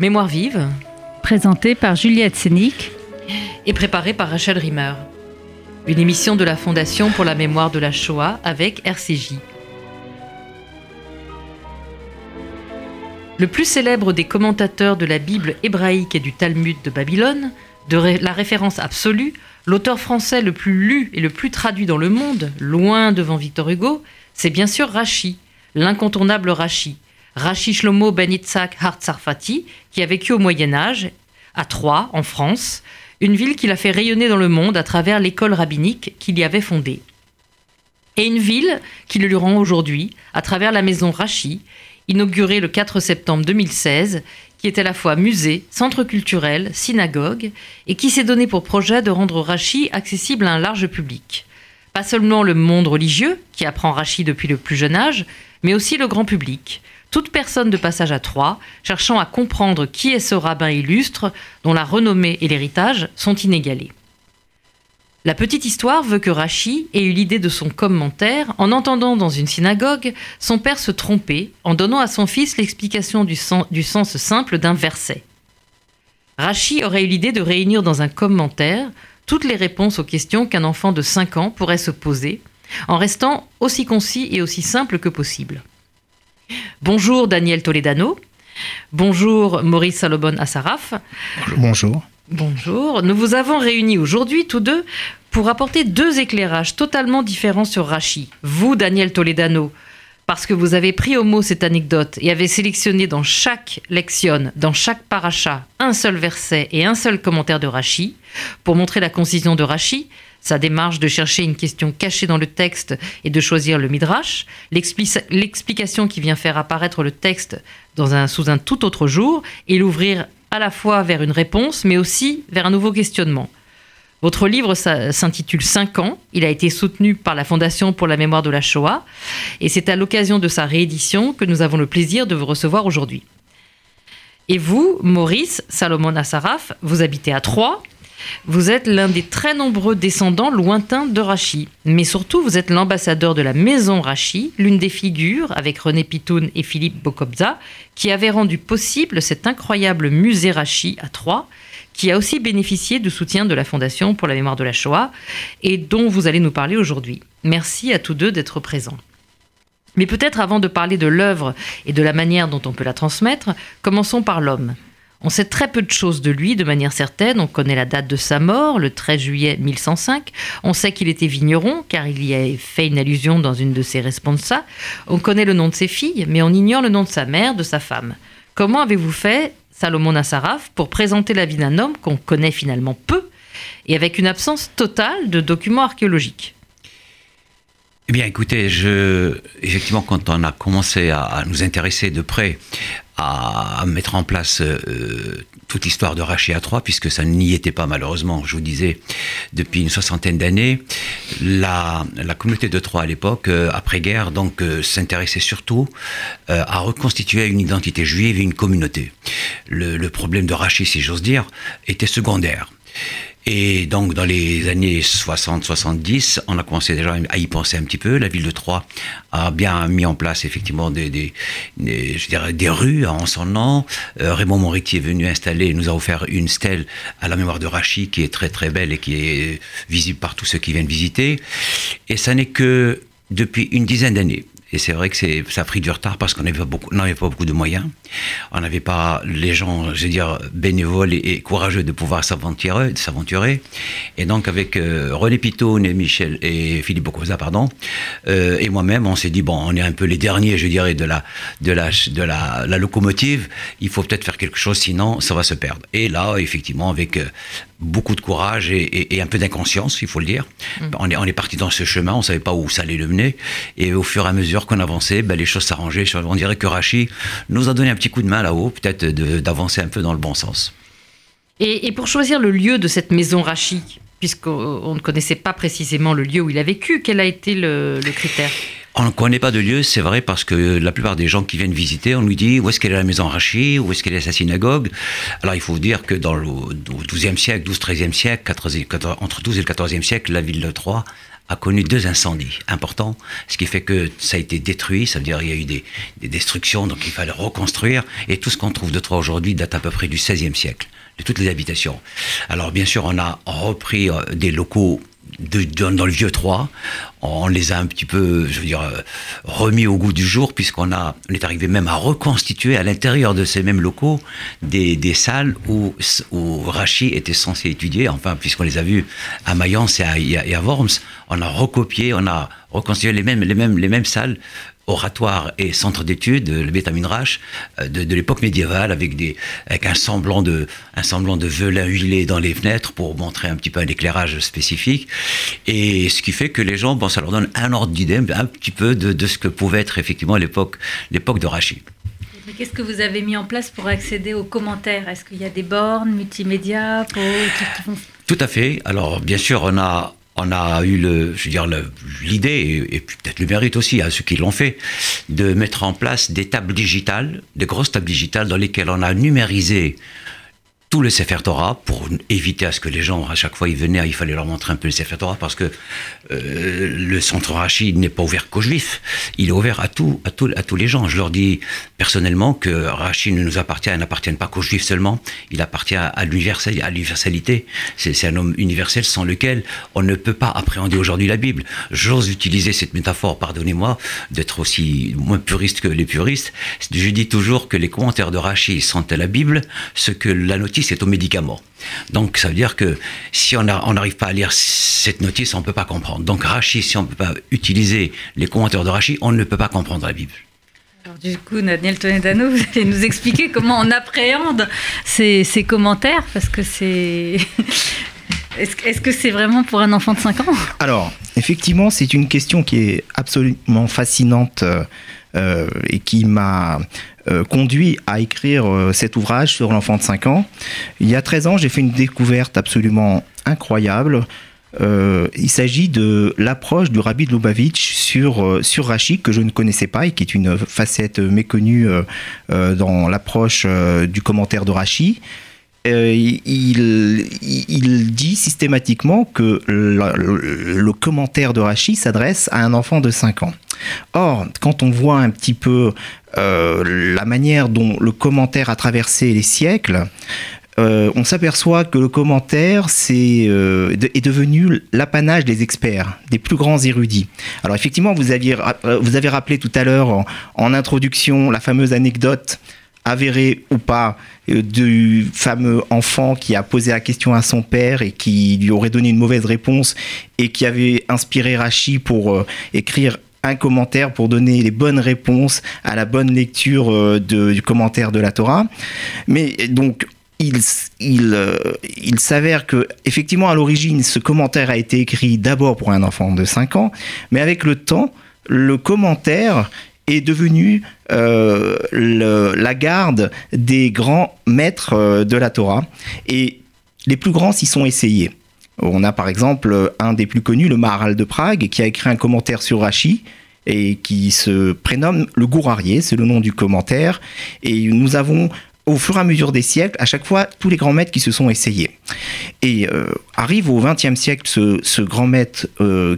Mémoire vive, présentée par Juliette Sénik et préparée par Rachel Rimmer. Une émission de la Fondation pour la mémoire de la Shoah avec RCJ. Le plus célèbre des commentateurs de la Bible hébraïque et du Talmud de Babylone, de la référence absolue, l'auteur français le plus lu et le plus traduit dans le monde, loin devant Victor Hugo, c'est bien sûr Rachi, l'incontournable Rachi Shlomo ben Yitzhak Hartzarfati, qui a vécu au Moyen-Âge, à Troyes, en France, une ville qu'il a fait rayonner dans le monde à travers l'école rabbinique qu'il y avait fondée. Et une ville qui le lui rend aujourd'hui, à travers la maison Rachi, inaugurée le 4 septembre 2016, qui est à la fois musée, centre culturel, synagogue, et qui s'est donné pour projet de rendre Rachi accessible à un large public. Pas seulement le monde religieux, qui apprend Rachi depuis le plus jeune âge, mais aussi le grand public. Toute personne de passage à Troyes, cherchant à comprendre qui est ce rabbin illustre, dont la renommée et l'héritage sont inégalés. La petite histoire veut que Rachi ait eu l'idée de son commentaire en entendant dans une synagogue son père se tromper en donnant à son fils l'explication du sens simple d'un verset. Rachi aurait eu l'idée de réunir dans un commentaire toutes les réponses aux questions qu'un enfant de 5 ans pourrait se poser, en restant aussi concis et aussi simple que possible. Bonjour Daniel Toledano, bonjour Maurice Salobon Assaraf. Bonjour. Bonjour, nous vous avons réunis aujourd'hui tous deux pour apporter deux éclairages totalement différents sur Rachi. Vous, Daniel Toledano, parce que vous avez pris au mot cette anecdote et avez sélectionné dans chaque lexion, dans chaque paracha, un seul verset et un seul commentaire de Rachi, pour montrer la concision de Rachi, sa démarche de chercher une question cachée dans le texte et de choisir le Midrash, l'explication qui vient faire apparaître le texte sous un tout autre jour et l'ouvrir à la fois vers une réponse, mais aussi vers un nouveau questionnement. Votre livre s'intitule « 5 ans ». Il a été soutenu par la Fondation pour la mémoire de la Shoah. Et c'est à l'occasion de sa réédition que nous avons le plaisir de vous recevoir aujourd'hui. Et vous, Maurice Salobon Assaraf, vous habitez à Troyes. Vous êtes l'un des très nombreux descendants lointains de Rachi. Mais surtout, vous êtes l'ambassadeur de la maison Rachi, l'une des figures, avec René Pitoun et Philippe Bokobza, qui avait rendu possible cet incroyable musée Rachi à Troyes, qui a aussi bénéficié du soutien de la Fondation pour la mémoire de la Shoah, et dont vous allez nous parler aujourd'hui. Merci à tous deux d'être présents. Mais peut-être avant de parler de l'œuvre et de la manière dont on peut la transmettre, commençons par l'homme. On sait très peu de choses de lui, de manière certaine. On connaît la date de sa mort, le 13 juillet 1105. On sait qu'il était vigneron, car il y a fait une allusion dans une de ses responsa. On connaît le nom de ses filles, mais on ignore le nom de sa mère, de sa femme. Comment avez-vous fait, Salobon Assaraf, pour présenter la vie d'un homme qu'on connaît finalement peu, et avec une absence totale de documents archéologiques ? Eh bien, écoutez, effectivement, quand on a commencé à nous intéresser de près, à mettre en place toute l'histoire de Rachi à Troyes, puisque ça n'y était pas malheureusement, je vous disais, depuis une soixantaine d'années. La communauté de Troyes à l'époque, après-guerre, donc s'intéressait surtout à reconstituer une identité juive et une communauté. Le problème de Rachi, si j'ose dire, était secondaire. Et donc, dans les années 60-70, on a commencé déjà à y penser un petit peu. La ville de Troyes a bien mis en place, effectivement, des rues en son nom. Raymond Moretti est venu installer, nous a offert une stèle à la mémoire de Rachi, qui est très, très belle et qui est visible par tous ceux qui viennent visiter. Et ça n'est que depuis une dizaine d'années. Et c'est vrai que ça a pris du retard parce qu'on n'avait pas beaucoup de moyens. On n'avait pas les gens, je veux dire, bénévoles et courageux de pouvoir s'aventurer. Et donc, avec René Pitoun et Philippe Bokobza, et moi-même, on s'est dit, bon, on est un peu les derniers, je dirais, de la locomotive. Il faut peut-être faire quelque chose, sinon ça va se perdre. Et là, effectivement, avec beaucoup de courage et un peu d'inconscience, il faut le dire, on est parti dans ce chemin, on ne savait pas où ça allait le mener. Et au fur et à mesure qu'on avançait, les choses s'arrangeaient. On dirait que Rachi nous a donné un petit coup de main là-haut, peut-être d'avancer un peu dans le bon sens. Et pour choisir le lieu de cette maison Rachi, puisqu'on ne connaissait pas précisément le lieu où il a vécu, quel a été le critère ? On ne connaît pas de lieu, c'est vrai, parce que la plupart des gens qui viennent visiter, on lui dit où est-ce qu'elle est la maison Rachi, où est-ce qu'elle est sa synagogue. Alors il faut dire que dans le 12e siècle, 12-13e siècle, entre 12 et le 14e siècle, la ville de Troyes a connu deux incendies importants, ce qui fait que ça a été détruit, ça veut dire qu'il y a eu des destructions, donc il fallait reconstruire, et tout ce qu'on trouve de Troyes aujourd'hui date à peu près du XVIe siècle, de toutes les habitations. Alors bien sûr, on a repris des locaux dans le vieux Troyes, on les a un petit peu, je veux dire, remis au goût du jour, puisqu'on est arrivé même à reconstituer à l'intérieur de ces mêmes locaux des salles où Rachi était censé étudier, enfin, puisqu'on les a vues à Mayence et à Worms, on a recopié, on a reconstitué les mêmes salles, oratoires et centres d'études, le Beth Midrash de l'époque médiévale, avec un semblant de velin huilé dans les fenêtres pour montrer un petit peu un éclairage spécifique, et ce qui fait que les gens, bon, ça leur donne un ordre d'idée, un petit peu de ce que pouvait être effectivement l'époque de Rachi. Mais qu'est-ce que vous avez mis en place pour accéder aux commentaires? Est-ce qu'il y a des bornes multimédia pour... Tout à fait. Alors bien sûr, on a eu l'idée, et puis peut-être le mérite aussi à ceux qui l'ont fait, de mettre en place des tables digitales, des grosses tables digitales dans lesquelles on a numérisé tout le Sefer Torah, pour éviter à ce que les gens, à chaque fois ils venaient, il fallait leur montrer un peu le Sefer Torah, parce que le centre Rachi n'est pas ouvert qu'aux Juifs, il est ouvert à tous les gens. Je leur dis personnellement que Rachi ne nous appartient, il n'appartient pas qu'aux Juifs seulement, il appartient à l'universalité. C'est un homme universel sans lequel on ne peut pas appréhender aujourd'hui la Bible. J'ose utiliser cette métaphore, pardonnez-moi, d'être aussi moins puriste que les puristes. Je dis toujours que les commentaires de Rachi sont à la Bible, ce que la notice c'est au médicament. Donc ça veut dire que si on n'arrive pas à lire cette notice, on ne peut pas comprendre. Donc Rachi, si on ne peut pas utiliser les commentaires de Rachi, on ne peut pas comprendre la Bible. Alors du coup, Daniel Toledano, vous allez nous expliquer comment on appréhende ces commentaires, parce que c'est... Est-ce que c'est vraiment pour un enfant de 5 ans ? Alors, effectivement, c'est une question qui est absolument fascinante et qui m'a conduit à écrire cet ouvrage sur l'enfant de 5 ans. Il y a 13 ans, j'ai fait une découverte absolument incroyable. Il s'agit de l'approche du Rabbi de Lubavitch sur Rachi, que je ne connaissais pas et qui est une facette méconnue dans l'approche du commentaire de Rachi. Il dit systématiquement que le commentaire de Rachi s'adresse à un enfant de 5 ans. Or, quand on voit un petit peu la manière dont le commentaire a traversé les siècles, on s'aperçoit que le commentaire est devenu l'apanage des experts, des plus grands érudits. Alors effectivement, vous avez rappelé tout à l'heure en introduction la fameuse anecdote avéré ou pas du fameux enfant qui a posé la question à son père et qui lui aurait donné une mauvaise réponse et qui avait inspiré Rachi pour écrire un commentaire pour donner les bonnes réponses à la bonne lecture du commentaire de la Torah. Mais donc il s'avère que effectivement à l'origine ce commentaire a été écrit d'abord pour un enfant de 5 ans, mais avec le temps le commentaire est devenu la garde des grands maîtres de la Torah. Et les plus grands s'y sont essayés. On a par exemple un des plus connus, le Maharal de Prague, qui a écrit un commentaire sur Rachi et qui se prénomme le Gourarié, c'est le nom du commentaire. Et nous avons, au fur et à mesure des siècles, à chaque fois, tous les grands maîtres qui se sont essayés. Et arrive au XXe siècle ce grand maître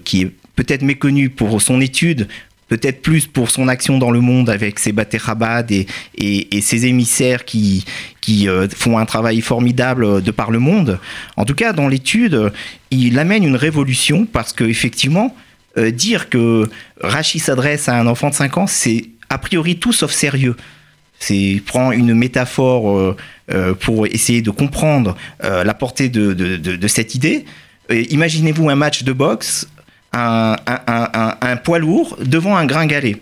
qui est peut-être méconnu pour son étude, peut-être plus pour son action dans le monde avec ses Batei Chabad et ses émissaires qui font un travail formidable de par le monde. En tout cas, dans l'étude, il amène une révolution parce qu'effectivement, dire que Rachi s'adresse à un enfant de 5 ans, c'est a priori tout sauf sérieux. Il prend une métaphore pour essayer de comprendre la portée de cette idée. Imaginez-vous un match de boxe, un poids lourd devant un gringalet.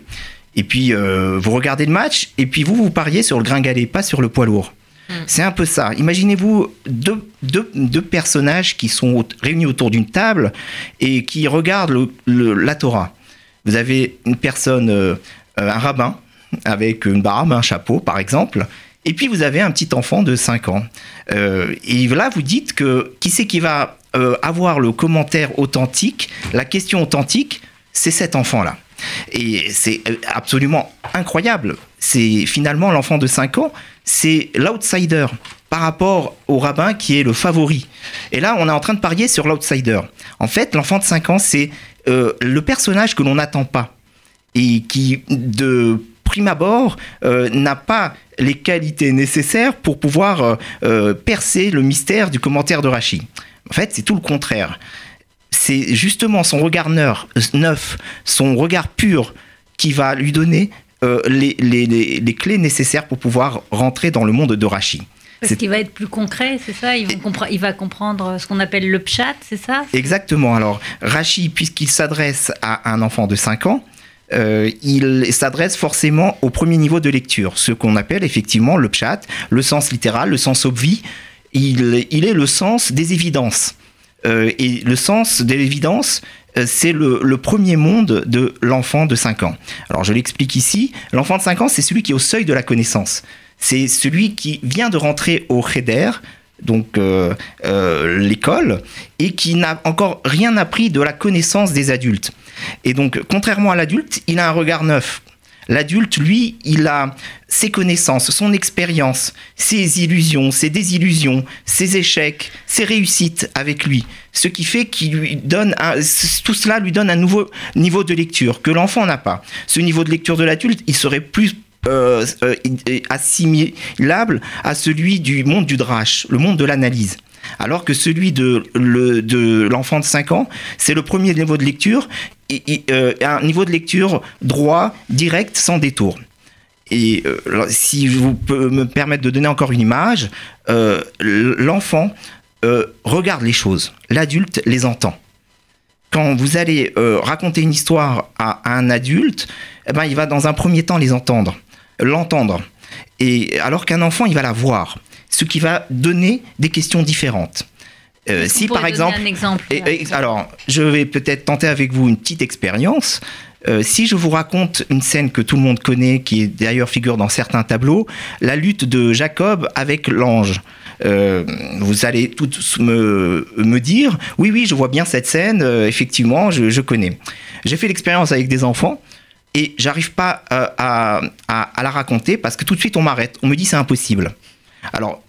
Et puis, vous regardez le match, et puis vous pariez sur le gringalet, pas sur le poids lourd. Mmh. C'est un peu ça. Imaginez-vous deux personnages qui sont réunis autour d'une table et qui regardent la Torah. Vous avez une personne, un rabbin, avec une barbe, un chapeau, par exemple, et puis vous avez un petit enfant de 5 ans. Et là, vous dites que qui c'est qui va avoir le commentaire authentique, la question authentique, c'est cet enfant-là. Et c'est absolument incroyable. C'est finalement l'enfant de 5 ans, c'est l'outsider par rapport au rabbin qui est le favori. Et là, on est en train de parier sur l'outsider. En fait, l'enfant de 5 ans, c'est le personnage que l'on n'attend pas et qui, de prime abord, n'a pas les qualités nécessaires pour pouvoir percer le mystère du commentaire de Rachi. En fait, c'est tout le contraire. C'est justement son regard neuf, son regard pur qui va lui donner les clés nécessaires pour pouvoir rentrer dans le monde de Rachi. Parce qu'il va être plus concret, c'est ça ? Il va comprendre ce qu'on appelle le pshat, c'est ça ? Exactement. Alors, Rachi, puisqu'il s'adresse à un enfant de 5 ans, il s'adresse forcément au premier niveau de lecture, ce qu'on appelle effectivement le pshat, le sens littéral, le sens obvi. Il est le sens des évidences. Et le sens de l'évidence, c'est le premier monde de l'enfant de 5 ans. Alors, je l'explique ici. L'enfant de 5 ans, c'est celui qui est au seuil de la connaissance. C'est celui qui vient de rentrer au Heder, donc l'école, et qui n'a encore rien appris de la connaissance des adultes. Et donc, contrairement à l'adulte, il a un regard neuf. L'adulte, lui, il a ses connaissances, son expérience, ses illusions, ses désillusions, ses échecs, ses réussites avec lui. Ce qui fait qu'il lui donne tout cela lui donne un nouveau niveau de lecture que l'enfant n'a pas. Ce niveau de lecture de l'adulte, il serait plus assimilable à celui du monde du drache, le monde de l'analyse. Alors que celui de l'enfant de 5 ans, c'est le premier niveau de lecture, un niveau de lecture droit, direct, sans détour. Et si vous pouvez me permettre de donner encore une image, l'enfant regarde les choses, l'adulte les entend. Quand vous allez raconter une histoire à un adulte, eh ben, il va dans un premier temps l'entendre. Et alors qu'un enfant, il va la voir. Ce qui va donner des questions différentes. Si par exemple, alors je vais peut-être tenter avec vous une petite expérience. Si je vous raconte une scène que tout le monde connaît, qui est d'ailleurs figure dans certains tableaux, la lutte de Jacob avec l'ange. Vous allez tous me dire, oui, je vois bien cette scène. Effectivement, je connais. J'ai fait l'expérience avec des enfants. Et j'arrive pas à la raconter parce que tout de suite on m'arrête, on me dit c'est impossible. Alors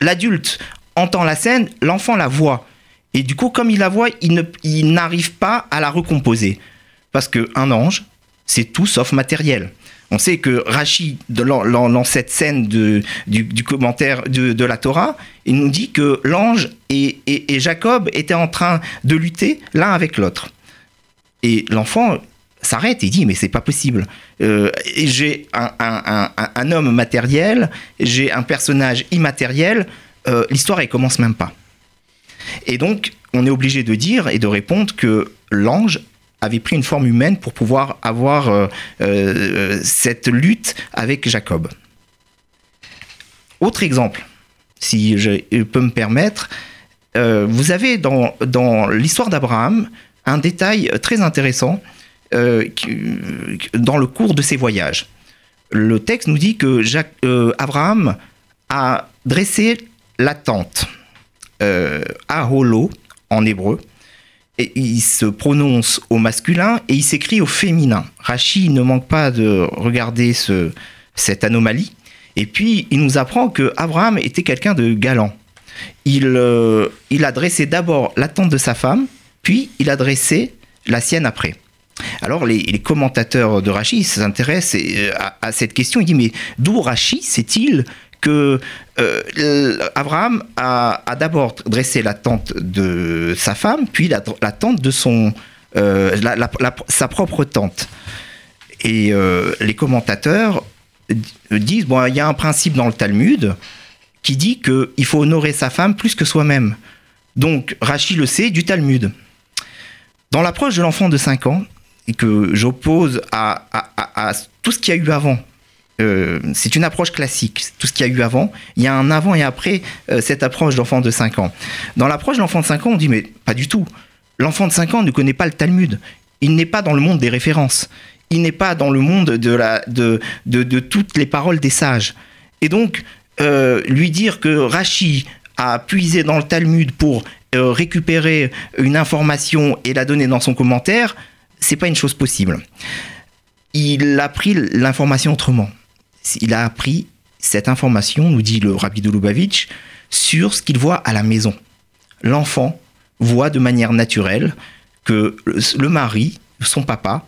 l'adulte entend la scène, l'enfant la voit et du coup comme il la voit, il n'arrive pas à la recomposer parce qu'un ange c'est tout sauf matériel. On sait que Rachi, dans cette scène du commentaire de la Torah, il nous dit que l'ange et Jacob étaient en train de lutter l'un avec l'autre et l'enfant s'arrête et dit mais c'est pas possible, j'ai un homme matériel, j'ai un personnage immatériel, l'histoire elle commence même pas. Et donc on est obligé de dire et de répondre que l'ange avait pris une forme humaine pour pouvoir avoir cette lutte avec Jacob. Autre exemple, si je peux me permettre, vous avez dans l'histoire d'Abraham un détail très intéressant. Dans le cours de ses voyages. Le texte nous dit que Abraham a dressé la tente, aholo en hébreu, et il se prononce au masculin et il s'écrit au féminin. Rachi ne manque pas de regarder cette anomalie. Et puis il nous apprend que Abraham était quelqu'un de galant. Il a dressé d'abord la tente de sa femme, puis il a dressé la sienne après. Alors les commentateurs de Rachi s'intéressent à cette question. Ils disent mais d'où Rachi sait-il que Abraham a d'abord dressé la tente de sa femme, puis la tente de sa propre tente. Et les commentateurs disent bon, il y a un principe dans le Talmud qui dit que il faut honorer sa femme plus que soi-même. Donc Rachi le sait du Talmud. Dans l'approche de l'enfant de 5 ans, et que j'oppose à tout ce qu'il y a eu avant. C'est une approche classique, tout ce qu'il y a eu avant. Il y a un avant et après cette approche d'enfant de 5 ans. Dans l'approche de l'enfant de 5 ans, on dit mais pas du tout. L'enfant de 5 ans ne connaît pas le Talmud. Il n'est pas dans le monde des références. Il n'est pas dans le monde de toutes les paroles des sages. Et donc, lui dire que Rachi a puisé dans le Talmud pour récupérer une information et la donner dans son commentaire, c'est pas une chose possible. Il a pris l'information autrement. Il a appris cette information, nous dit le Rabbi de Lubavitch, sur ce qu'il voit à la maison. L'enfant voit de manière naturelle que le mari, son papa,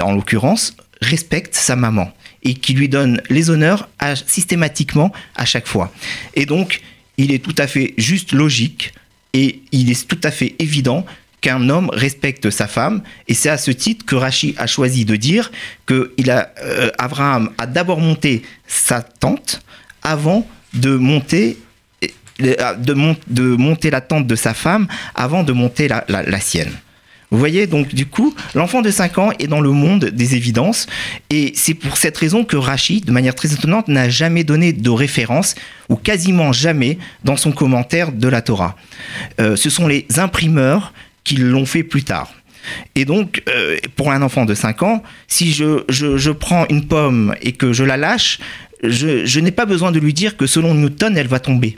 en l'occurrence, respecte sa maman et qui lui donne les honneurs systématiquement à chaque fois. Et donc, il est tout à fait juste logique et il est tout à fait évident qu'un homme respecte sa femme, et c'est à ce titre que Rachi a choisi de dire que Abraham a d'abord monté sa tente avant de monter la tente de sa femme, avant de monter la sienne. Vous voyez, donc du coup, l'enfant de 5 ans est dans le monde des évidences, et c'est pour cette raison que Rachi, de manière très étonnante, n'a jamais donné de référence, ou quasiment jamais, dans son commentaire de la Torah. Ce sont les imprimeurs qui l'ont fait plus tard. Et donc, pour un enfant de 5 ans, si je prends une pomme et que je la lâche, je n'ai pas besoin de lui dire que selon Newton, elle va tomber.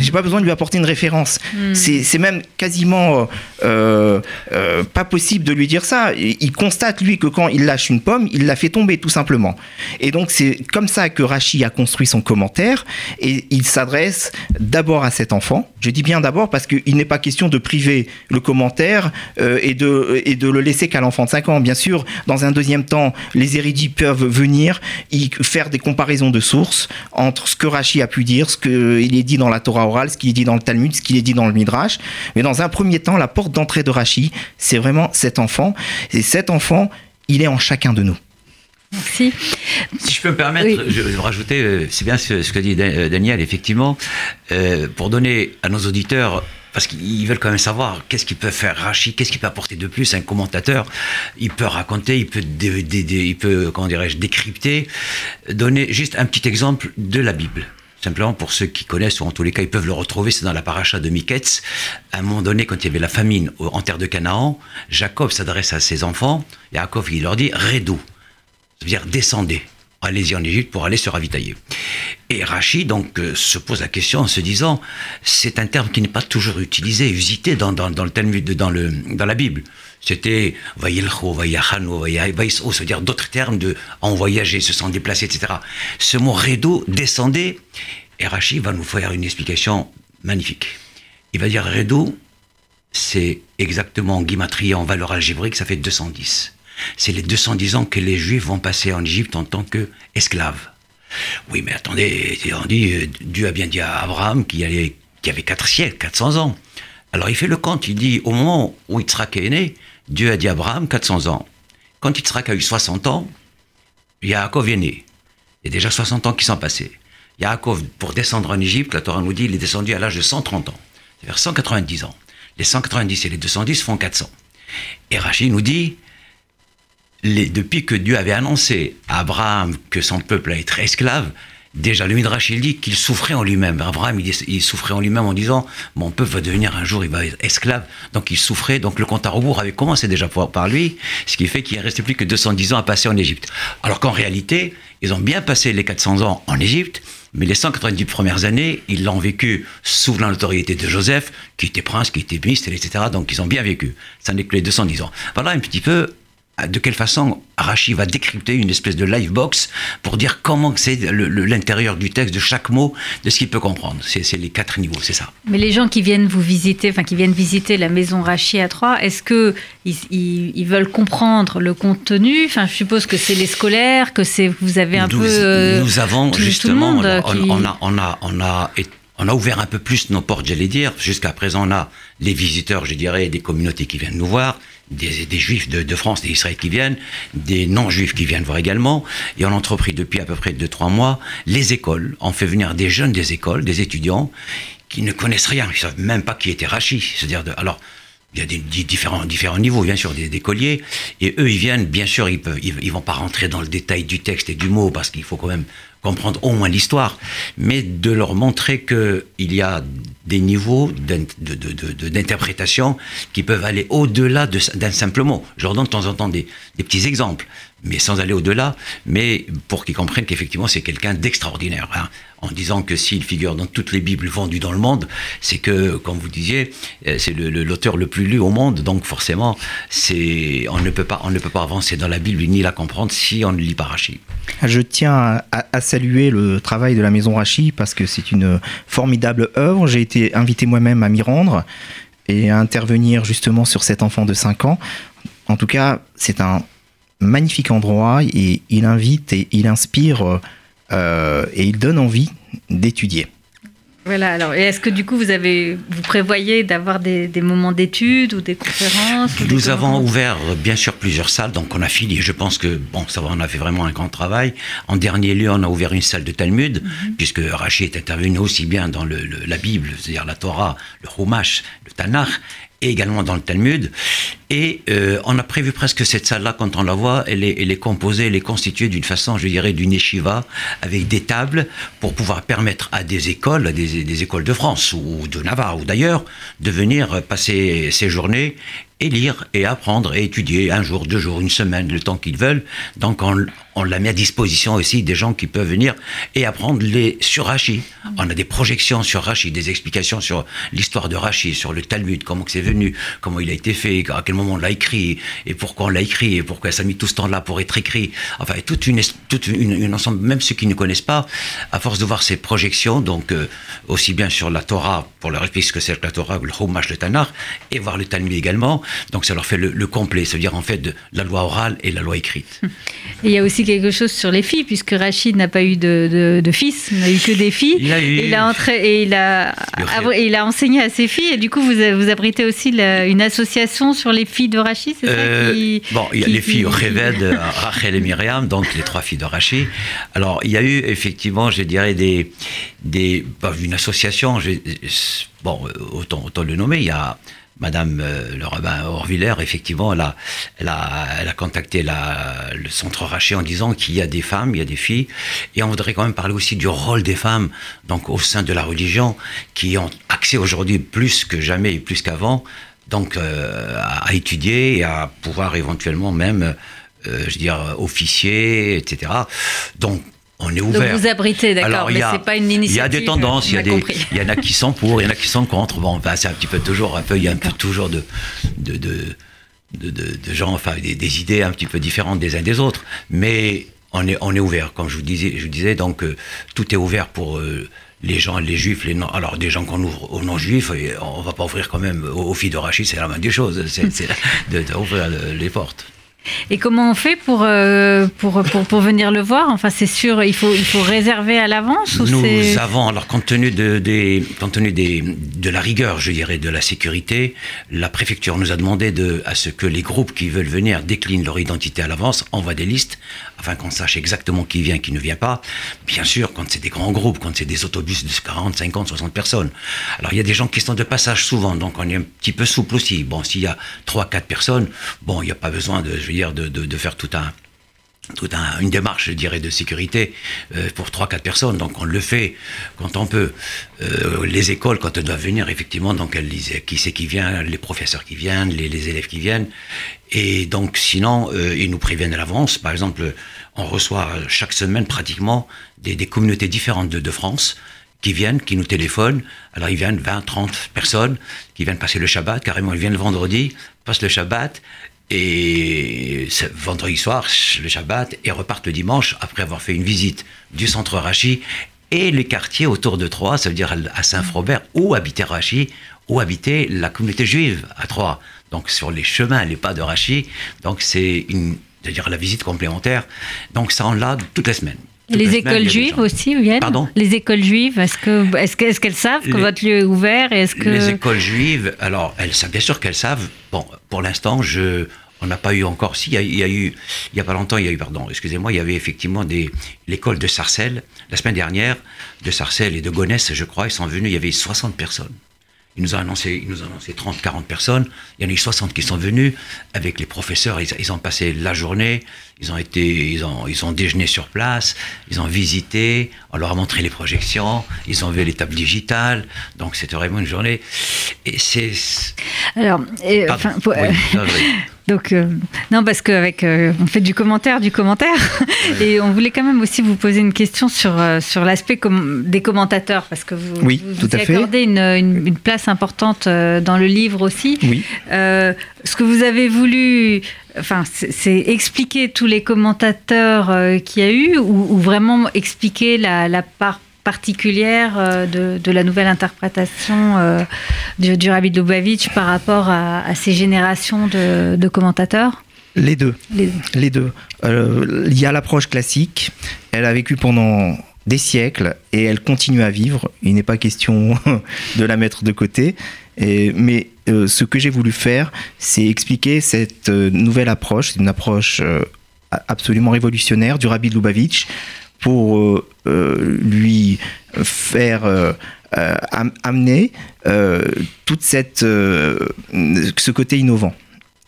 J'ai pas besoin de lui apporter une référence. C'est même quasiment pas possible de lui dire ça. Il constate, lui, que quand il lâche une pomme, il la fait tomber, tout simplement. Et donc, c'est comme ça que Rachi a construit son commentaire. Et il s'adresse d'abord à cet enfant. Je dis bien d'abord parce qu'il n'est pas question de priver le commentaire et de le laisser qu'à l'enfant de 5 ans. Bien sûr, dans un deuxième temps, les érudits peuvent venir y faire des comparaisons de sources entre ce que Rachi a pu dire, ce qu'il est dit dans la Torah orale, ce qu'il est dit dans le Talmud, ce qu'il est dit dans le Midrash. Mais dans un premier temps, la porte d'entrée de Rachi, c'est vraiment cet enfant. Et cet enfant, il est en chacun de nous. Merci. Si je peux me permettre, oui. Je vais rajouter, c'est bien ce que dit Daniel, effectivement, pour donner à nos auditeurs, parce qu'ils veulent quand même savoir qu'est-ce qu'il peut faire Rachi, qu'est-ce qu'il peut apporter de plus. Un commentateur, il peut raconter, il peut comment dirais-je, décrypter, donner juste un petit exemple de la Bible. Simplement, pour ceux qui connaissent, ou en tous les cas, ils peuvent le retrouver, c'est dans la paracha de Miketz. À un moment donné, quand il y avait la famine en terre de Canaan, Jacob s'adresse à ses enfants, et Yaakov, il leur dit « Redou », ça veut dire « descendez, allez-y en Égypte pour aller se ravitailler ». Et Rachi, donc, se pose la question en se disant « C'est un terme qui n'est pas toujours utilisé, usité dans le Talmud, dans la Bible ». C'était « vayilcho »,« vayachanou »,« vayiso », ça veut dire d'autres termes de « en voyager »,« se sont déplacés », etc. Ce mot « redo »,« descendez », et Rachi va nous faire une explication magnifique. Il va dire « redo », c'est exactement en guimatria, en valeur algébrique, ça fait 210. C'est les 210 ans que les Juifs vont passer en Égypte en tant qu'esclaves. Oui, mais attendez, on dit, Dieu a bien dit à Abraham qu'il avait 4 siècles, 400 ans. Alors il fait le compte, il dit « au moment où Yitzhak est né », Dieu a dit à Abraham 400 ans. Quand Yitzhak a eu 60 ans, Yaakov est né. Il y a déjà 60 ans qui sont passés. Yaakov, pour descendre en Égypte, la Torah nous dit, il est descendu à l'âge de 130 ans. C'est-à-dire 190 ans. Les 190 et les 210 font 400. Et Rachi nous dit, depuis que Dieu avait annoncé à Abraham que son peuple allait être esclave, déjà le Midrash il dit qu'il souffrait en lui-même. Abraham, il souffrait en lui-même en disant « mon peuple va devenir un jour, il va être esclave ». Donc il souffrait, donc le compte à rebours avait commencé déjà par lui, ce qui fait qu'il ne restait plus que 210 ans à passer en Égypte. Alors qu'en réalité, ils ont bien passé les 400 ans en Égypte, mais les 190 premières années, ils l'ont vécu sous l'autorité de Joseph, qui était prince, qui était ministre, etc. Donc ils ont bien vécu, ça n'est que les 210 ans. Voilà un petit peu de quelle façon Rachi va décrypter une espèce de live box pour dire comment c'est l'intérieur du texte, de chaque mot, de ce qu'il peut comprendre. C'est les 4 niveaux, c'est ça. Mais les gens qui viennent vous visiter, enfin qui viennent visiter la maison Rachi à Troyes, est-ce que ils veulent comprendre le contenu? Enfin, je suppose que c'est les scolaires, que c'est vous avez un peu. Nous avons tout, justement, tout on a ouvert un peu plus nos portes, j'allais dire. Jusqu'à présent, on a les visiteurs, je dirais, des communautés qui viennent nous voir. Des juifs de France, des Israéliens qui viennent, des non-juifs qui viennent voir également, et on a entrepris depuis à peu près 2-3 mois les écoles. On fait venir des jeunes des écoles, des étudiants qui ne connaissent rien, ils ne savent même pas qui était Rachi. C'est-à-dire, alors il y a des différents niveaux, bien sûr, des écoliers, et eux ils viennent, bien sûr, ils vont pas rentrer dans le détail du texte et du mot parce qu'il faut quand même comprendre au moins l'histoire, mais de leur montrer que il y a des niveaux d'interprétation qui peuvent aller au-delà d'un simple mot. Je leur donne de temps en temps des petits exemples, mais sans aller au-delà, mais pour qu'ils comprennent qu'effectivement c'est quelqu'un d'extraordinaire, hein, en disant que s'il figure dans toutes les Bibles vendues dans le monde, c'est que, comme vous disiez, c'est l'auteur le plus lu au monde, donc forcément, on ne peut pas avancer dans la Bible ni la comprendre si on ne lit pas Rachi. Je tiens à saluer le travail de la Maison Rachi parce que c'est une formidable œuvre. J'ai été invité moi-même à m'y rendre. et à intervenir justement sur cet enfant de 5 ans. En tout cas, c'est un magnifique endroit et il invite et il inspire et il donne envie d'étudier. Voilà, alors, et est-ce que du coup vous prévoyez d'avoir des moments d'études ou des conférences ou des... Nous avons ouvert bien sûr plusieurs salles, donc on a fini. Je pense que, bon, ça va, on a fait vraiment un grand travail. En dernier lieu, on a ouvert une salle de Talmud, puisque Rachi est intervenu aussi bien dans la Bible, c'est-à-dire la Torah, le Chumash, le Tanakh, et également dans le Talmud. Et on a prévu presque cette salle-là, quand on la voit, elle est composée, elle est constituée d'une façon, je dirais, d'une yeshiva, avec des tables, pour pouvoir permettre à des écoles, des écoles de France, ou de Navarre, ou d'ailleurs, de venir passer ces journées, et lire, et apprendre, et étudier, un jour, deux jours, une semaine, le temps qu'ils veulent. Donc on l'a mis à disposition aussi des gens qui peuvent venir et apprendre sur Rachi. On a des projections sur Rachi, des explications sur l'histoire de Rachi, sur le Talmud, comment c'est venu, comment il a été fait, à quel moment on l'a écrit, et pourquoi on l'a écrit, et pourquoi ça a mis tout ce temps-là pour être écrit. Enfin, toute une ensemble, même ceux qui ne connaissent pas, à force de voir ces projections, donc aussi bien sur la Torah, pour leur expliquer ce que c'est que la Torah, le Houmach, le Tanakh, et voir le Talmud également. Donc ça leur fait le complet, c'est-à-dire en fait la loi orale et la loi écrite. Et il y a aussi quelque chose sur les filles, puisque Rachid n'a pas eu de fils, il n'a eu que des filles. Il a enseigné à ses filles, et du coup vous abritez aussi une association sur les filles de Rachid, c'est ça qui... Bon, il y a les filles Reved, Rachel et Myriam, donc les trois filles de Rachid. Alors il y a eu effectivement, je dirais, une association, autant le nommer, il y a... Madame le rabbin Horviller, effectivement, elle a contacté le centre Rachi en disant qu'il y a des femmes, il y a des filles, et on voudrait quand même parler aussi du rôle des femmes, donc au sein de la religion, qui ont accès aujourd'hui plus que jamais et plus qu'avant, donc à étudier et à pouvoir éventuellement même, officier, etc. Donc, on est ouvert. Donc vous abritez, d'accord. Alors, mais ce n'est pas une initiative. Il y a des tendances, il y en a qui sont pour, il y en a qui sont contre. Bon, ben, c'est un petit peu toujours, il y a un peu toujours de gens, enfin des idées un petit peu différentes des uns des autres. Mais on est ouvert, comme je vous disais donc tout est ouvert pour... les gens, les juifs, alors des gens qu'on ouvre aux non-juifs, on ne va pas ouvrir quand même aux filles de Rachi, c'est la main des choses, c'est d'ouvrir les portes. Et comment on fait pour venir le voir ? Enfin, c'est sûr, il faut réserver à l'avance ou Nous avons, alors compte tenu de la rigueur, je dirais, de la sécurité, la préfecture nous a demandé à ce que les groupes qui veulent venir déclinent leur identité à l'avance, envoient des listes, afin qu'on sache exactement qui vient, qui ne vient pas. Bien sûr, quand c'est des grands groupes, quand c'est des autobus de 40, 50, 60 personnes. Alors, il y a des gens qui sont de passage souvent, donc on est un petit peu souple aussi. Bon, s'il y a 3-4 personnes, il n'y a pas besoin de faire une démarche, je dirais, de sécurité pour 3-4 personnes. Donc on le fait quand on peut. Les écoles, quand elles doivent venir, effectivement, donc elles disent qui c'est qui vient, les professeurs qui viennent, les élèves qui viennent. Et donc sinon, ils nous préviennent à l'avance. Par exemple, on reçoit chaque semaine pratiquement des communautés différentes de France qui viennent, qui nous téléphonent. Alors ils viennent 20-30 personnes qui viennent passer le Shabbat, carrément ils viennent le vendredi, passent le Shabbat, et vendredi soir, le Shabbat, et repartent le dimanche après avoir fait une visite du centre Rachi et les quartiers autour de Troyes, ça veut dire à Saint-Frobert, où habitait Rachi, où habitait la communauté juive à Troyes. Donc sur les chemins, les pas de Rachi, donc c'est c'est-à-dire la visite complémentaire. Donc ça, on l'a toute la semaine. Les écoles juives aussi viennent ? Pardon ? Les écoles juives, est-ce qu'elles savent que votre lieu est ouvert ? Les écoles juives, alors, elles savent, bien sûr qu'elles savent. Bon, pour l'instant, on n'a pas eu encore... Si, il y a pas longtemps, il y avait effectivement l'école de Sarcelles, la semaine dernière, de Sarcelles et de Gonesse, je crois, ils sont venus, il y avait 60 personnes. Ils nous ont annoncé 30, 40 personnes. Il y en a eu 60 qui sont venus avec les professeurs. Ils ont passé la journée. Ils ont déjeuné sur place. Ils ont visité. On leur a montré les projections. Ils ont vu les tables digitales. Donc, c'était vraiment une journée. Et c'est... Alors... Donc, non, parce qu'avec... on fait du commentaire. Et on voulait quand même aussi vous poser une question sur l'aspect des commentateurs, parce que vous accordez une place importante dans le livre aussi. Oui. Ce que vous avez voulu... Enfin, c'est expliquer tous les commentateurs qu'il y a eu, ou vraiment expliquer la part particulière de la nouvelle interprétation du Rabbi de Lubavitch par rapport à ces générations de commentateurs? Les deux. Il y a l'approche classique. Elle a vécu pendant des siècles et elle continue à vivre. Il n'est pas question de la mettre de côté. Mais ce que j'ai voulu faire, c'est expliquer cette nouvelle approche. C'est une approche absolument révolutionnaire du Rabbi de Lubavitch pour lui faire... amener toute ce côté innovant.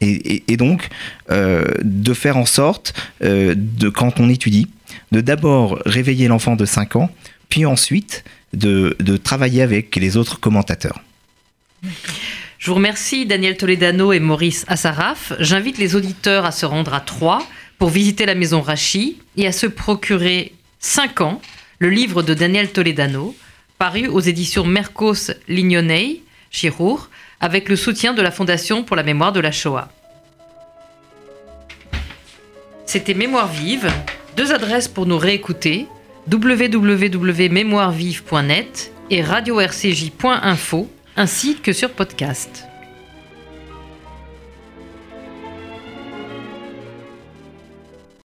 Et donc, de faire en sorte, quand on étudie, de d'abord réveiller l'enfant de 5 ans, puis ensuite de travailler avec les autres commentateurs. Je vous remercie Daniel Toledano et Maurice Assaraf. J'invite les auditeurs à se rendre à Troyes pour visiter la maison Rachi et à se procurer 5 ans le livre de Daniel Toledano, paru aux éditions Mercos Lignonei, Chirour, avec le soutien de la Fondation pour la mémoire de la Shoah. C'était Mémoire Vive. 2 adresses pour nous réécouter: www.mémoirevive.net et radio-rcj.info, ainsi que sur podcast.